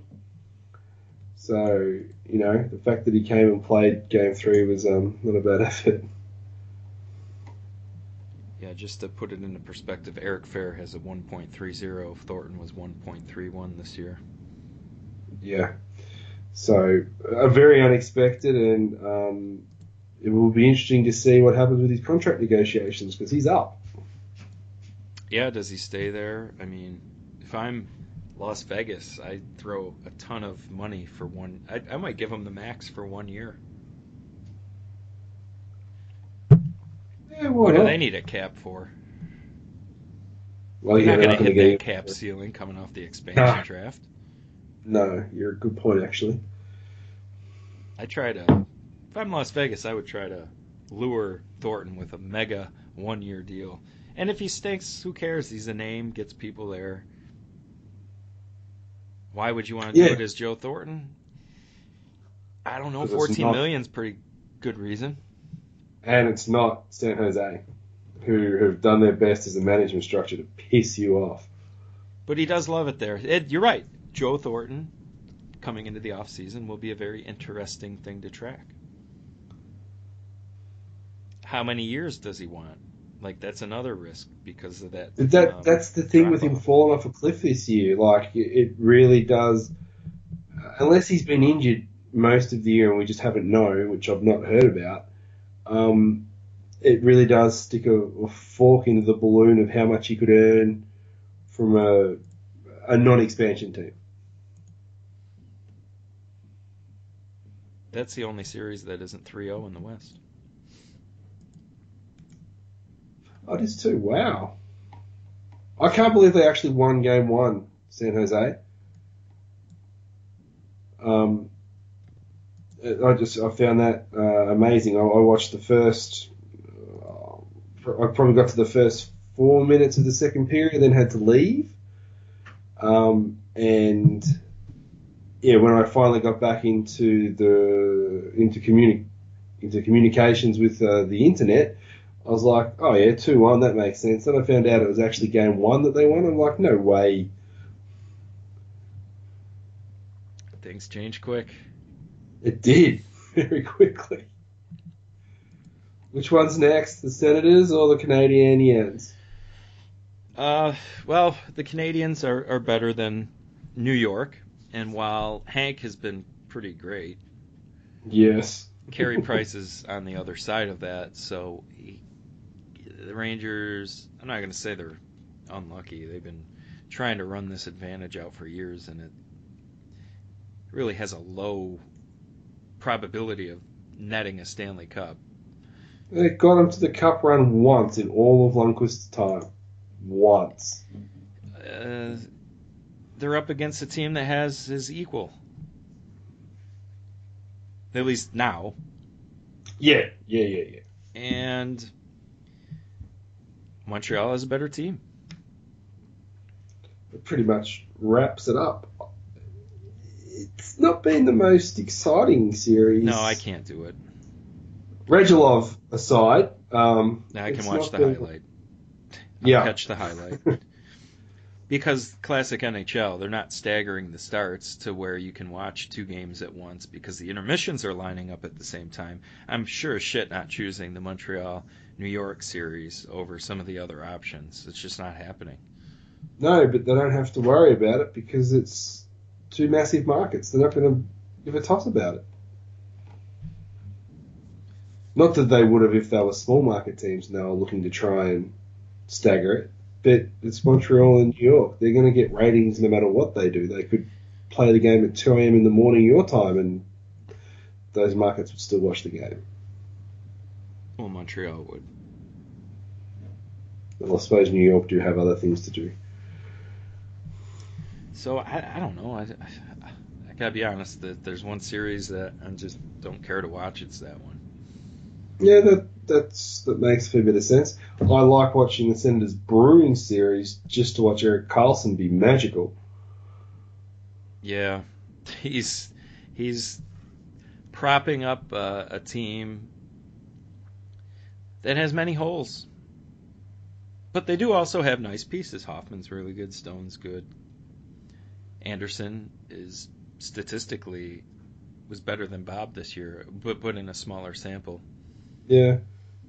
So the fact that he came and played Game 3 was not a bad effort. Yeah, just to put it into perspective, Eric Fair has a 1.30. Thornton was 1.31 this year. Yeah. So, very unexpected, and it will be interesting to see what happens with his contract negotiations, because he's up. Yeah, does he stay there? I mean, if I'm Las Vegas, I'd throw a ton of money for one. I might give him the max for 1 year. Yeah, what do they need a cap for? Well, you're not going to hit that cap ceiling coming off the expansion draft. No, you're a good point, actually. If I'm Las Vegas, I would try to lure Thornton with a mega 1 year deal. And if he stinks, who cares? He's a name, gets people there. Why would you want to do it as Joe Thornton? I don't know. 14 million is pretty good reason. And it's not San Jose, who have done their best as a management structure to piss you off. But he does love it there. You're right. Joe Thornton coming into the offseason will be a very interesting thing to track. How many years does he want? Like, that's another risk because of that. That's the thing with him falling off a cliff this year. Like, it really does, unless he's been injured most of the year and we just haven't known, which I've not heard about, it really does stick a fork into the balloon of how much he could earn from a non-expansion team. That's the only series that isn't 3-0 in the West. Oh, it is too. Wow. I can't believe they actually won Game 1, San Jose. I found that amazing. I watched the first... I probably got to the first 4 minutes of the second period, then had to leave. And yeah, when I finally got back into communications with the internet, I was like, oh yeah, 2-1, that makes sense. Then I found out it was actually game one that they won. I'm like, no way. Things change quick. It did, very quickly. Which one's next, the Senators or the Canadiens? Well, the Canadiens are better than New York, and while Hank has been pretty great, yes, Carey Price is on the other side of that. So the Rangers, I'm not going to say they're unlucky. They've been trying to run this advantage out for years, and it really has a low probability of netting a Stanley Cup. They got them to the Cup run once in all of Lundqvist's time. Once. They're up against a team that has his equal. At least now. Yeah. And Montreal has a better team. It pretty much wraps it up. It's not been the most exciting series. No, I can't do it. Radulov aside. I can watch the highlight. I'll catch the highlight. Because classic NHL, they're not staggering the starts to where you can watch two games at once because the intermissions are lining up at the same time. I'm sure as shit not choosing the Montreal-New York series over some of the other options. It's just not happening. No, but they don't have to worry about it because it's two massive markets. They're not going to give a toss about it. Not that they would have if they were small market teams and they were looking to try and stagger it, but it's Montreal and New York. They're going to get ratings no matter what they do. They could play the game at 2 a.m. in the morning your time, and those markets would still watch the game. Well, Montreal would. Well, I suppose New York do have other things to do. So, I don't know. I got to be honest that there's one series that I just don't care to watch. It's that one. Yeah, that makes a bit of sense. I like watching the Senators Bruin series just to watch Erik Karlsson be magical. Yeah, he's propping up a team that has many holes, but they do also have nice pieces. Hoffman's really good, Stone's good, Andersen is statistically was better than Bob this year, but in a smaller sample. Yeah.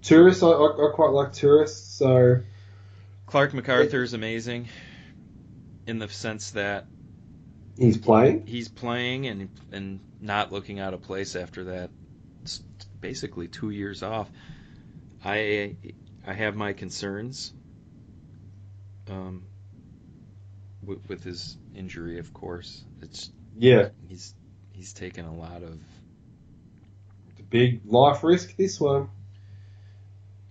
Tourists, I quite like tourists, so... Clark MacArthur is amazing in the sense that... He's playing? He's playing and not looking out of place after that. It's basically 2 years off. I have my concerns with his injury, of course. It's He's taken a lot of... Big life risk, this one.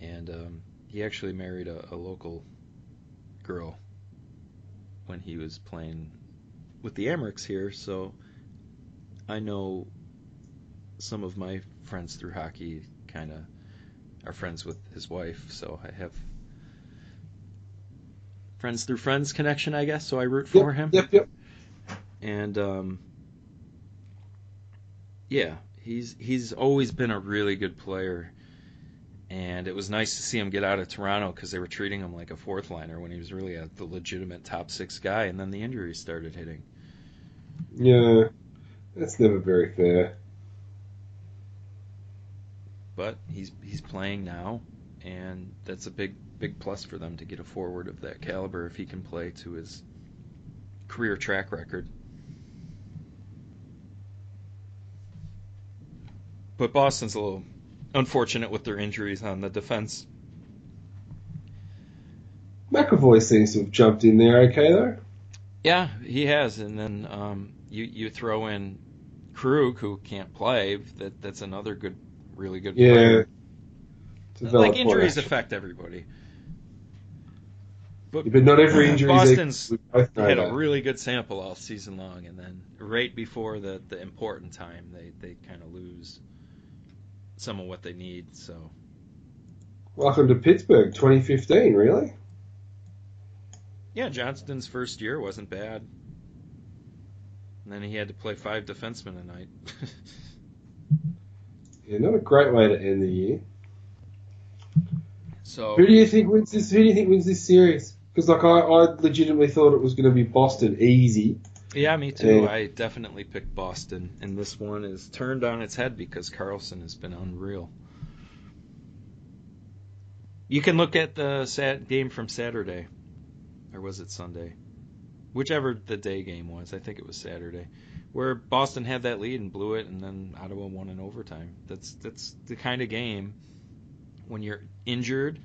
And he actually married a local girl when he was playing with the Amherst here, so I know some of my friends through hockey kind of are friends with his wife, so I have friends through friends connection, I guess, so I root for him. Yep. And, He's always been a really good player, and it was nice to see him get out of Toronto because they were treating him like a fourth liner when he was really the legitimate top six guy, and then the injuries started hitting. Yeah, that's never very fair. But he's playing now, and that's a big plus for them to get a forward of that caliber if he can play to his career track record. But Boston's a little unfortunate with their injuries on the defense. McAvoy seems to have jumped in there okay, though. Yeah, he has. And then you throw in Krug, who can't play. That's another really good player. Yeah. Like, injuries affect everybody. But not every injury. Boston's had a really good sample all season long. And then right before the important time, they kind of lose some of what they need. So, welcome to Pittsburgh, 2015, really? Yeah, Johnston's first year wasn't bad. And then he had to play five defensemen a night. Not a great way to end the year. So who do you think wins this? Who do you think wins this series? Because like I legitimately thought it was going to be Boston easy. Yeah, me too. I definitely picked Boston, and this one is turned on its head because Carlson has been unreal. You can look at the game from Saturday, or was it Sunday? Whichever the day game was, I think it was Saturday, where Boston had that lead and blew it, and then Ottawa won in overtime. That's the kind of game when you're injured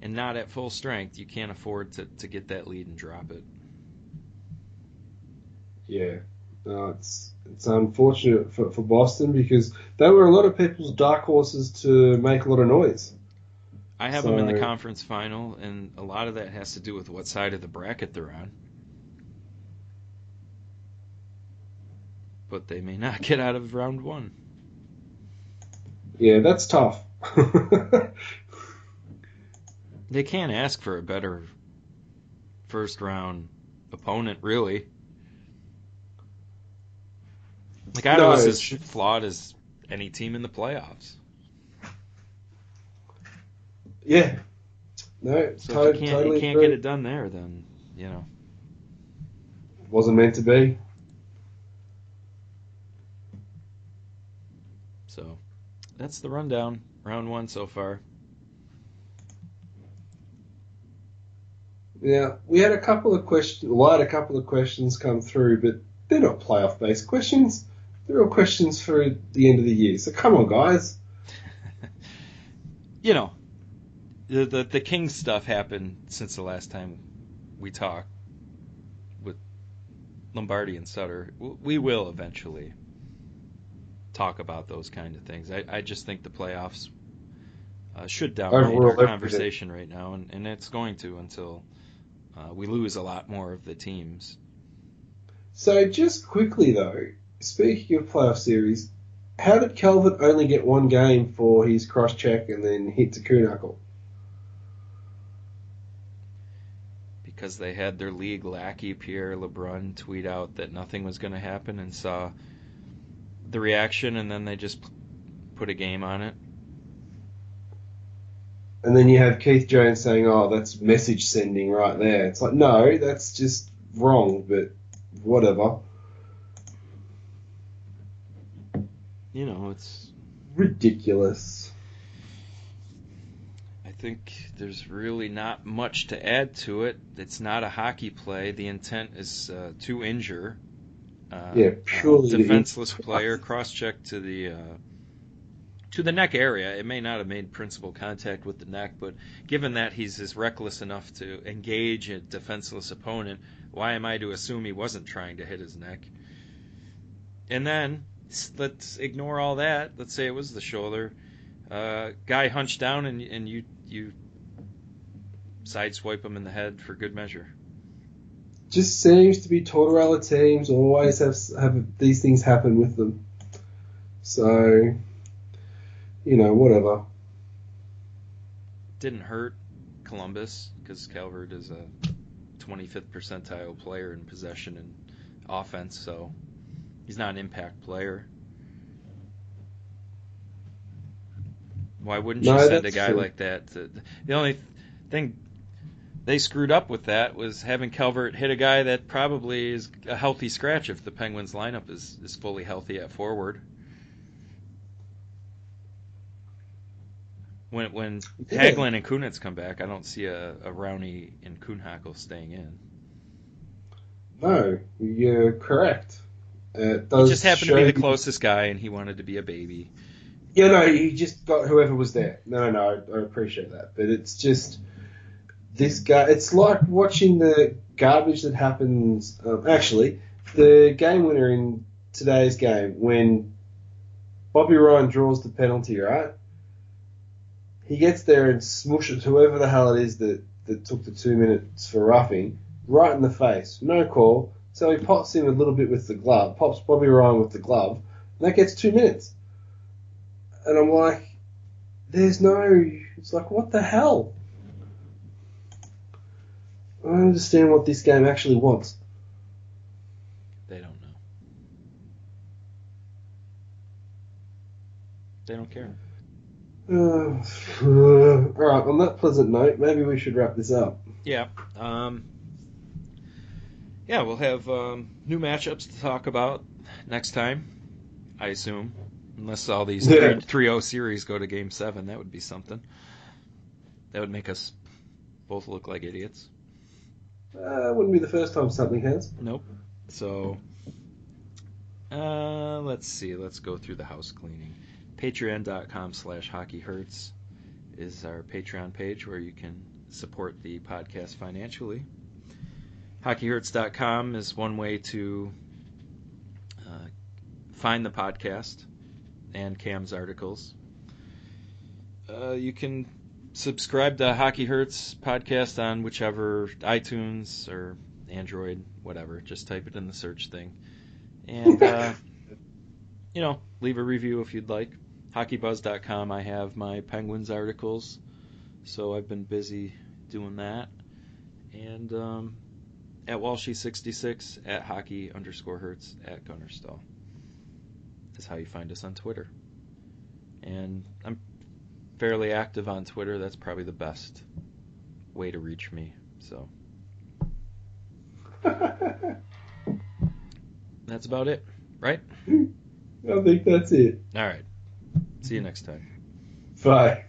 and not at full strength, you can't afford to get that lead and drop it. Yeah, no, it's unfortunate for Boston because they were a lot of people's dark horses to make a lot of noise. I have them in the conference final, and a lot of that has to do with what side of the bracket they're on. But they may not get out of round one. Yeah, that's tough. They can't ask for a better first-round opponent, really. Like, Ottawa's as flawed as any team in the playoffs. Yeah. No, so if you can't get it done there, then, you know. Wasn't meant to be. So, that's the rundown. Round one so far. Yeah, we had a couple of questions. Well, I had a couple of questions come through, but they're not playoff-based questions. They're all questions for the end of the year. So come on, guys. You know, the Kings stuff happened since the last time we talked with Lombardi and Sutter. We will eventually talk about those kind of things. I just think the playoffs should dominate our conversation right now, and it's going to until we lose a lot more of the teams. So just quickly, though, speaking of playoff series, how did Calvert only get one game for his cross-check and then hit to Kuhnackel? Because they had their league lackey, Pierre LeBrun, tweet out that nothing was going to happen and saw the reaction, and then they just put a game on it. And then you have Keith Jones saying, oh, that's message sending right there. It's like, no, that's just wrong, but whatever. You know, it's ridiculous. I think there's really not much to add to it. It's not a hockey play. The intent is to injure. Purely defenseless player cross-check to the neck area. It may not have made principal contact with the neck, but given that he's reckless enough to engage a defenseless opponent, why am I to assume he wasn't trying to hit his neck? And then, let's ignore all that. Let's say it was the shoulder. Guy hunched down and you sideswipe him in the head for good measure. Just seems to be Tortorella teams always have these things happen with them. So, you know, whatever. Didn't hurt Columbus because Calvert is a 25th percentile player in possession and offense, so he's not an impact player. Why wouldn't you send a guy like that? The only thing they screwed up with that was having Calvert hit a guy that probably is a healthy scratch if the Penguins lineup is fully healthy at forward. When Hagelin and Kunitz come back, I don't see a Rowney and Kuhnhackl staying in. No, you're correct. It does he just happened to be the closest guy, and he wanted to be a baby. Yeah, no, he just got whoever was there. No, I appreciate that. But it's just this guy. It's like watching the garbage that happens. Actually, the game winner in today's game, when Bobby Ryan draws the penalty, right? He gets there and smushes whoever the hell it is that took the 2 minutes for roughing right in the face. No call. So he pops him a little bit with the glove, pops Bobby Ryan with the glove, and that gets 2 minutes. And I'm like, it's like, what the hell? I don't understand what this game actually wants. They don't know. They don't care. All right, on that pleasant note, maybe we should wrap this up. Yeah. Yeah, we'll have new matchups to talk about next time, I assume. Unless all these 3-0 series go to Game 7, that would be something. That would make us both look like idiots. Wouldn't be the first time something has. Nope. So, let's see. Let's go through the house cleaning. Patreon.com/HockeyHurts is our Patreon page where you can support the podcast financially. HockeyHurts.com is one way to find the podcast and Cam's articles. You can subscribe to Hockey Hurts podcast on whichever, iTunes or Android, whatever. Just type it in the search thing. And, you know, leave a review if you'd like. HockeyBuzz.com, I have my Penguins articles, so I've been busy doing that. And at Walshy66, at Hockey_Hurts, at Gunnerstall is how you find us on Twitter. And I'm fairly active on Twitter. That's probably the best way to reach me. So that's about it, right? I think that's it. All right. See you next time. Bye.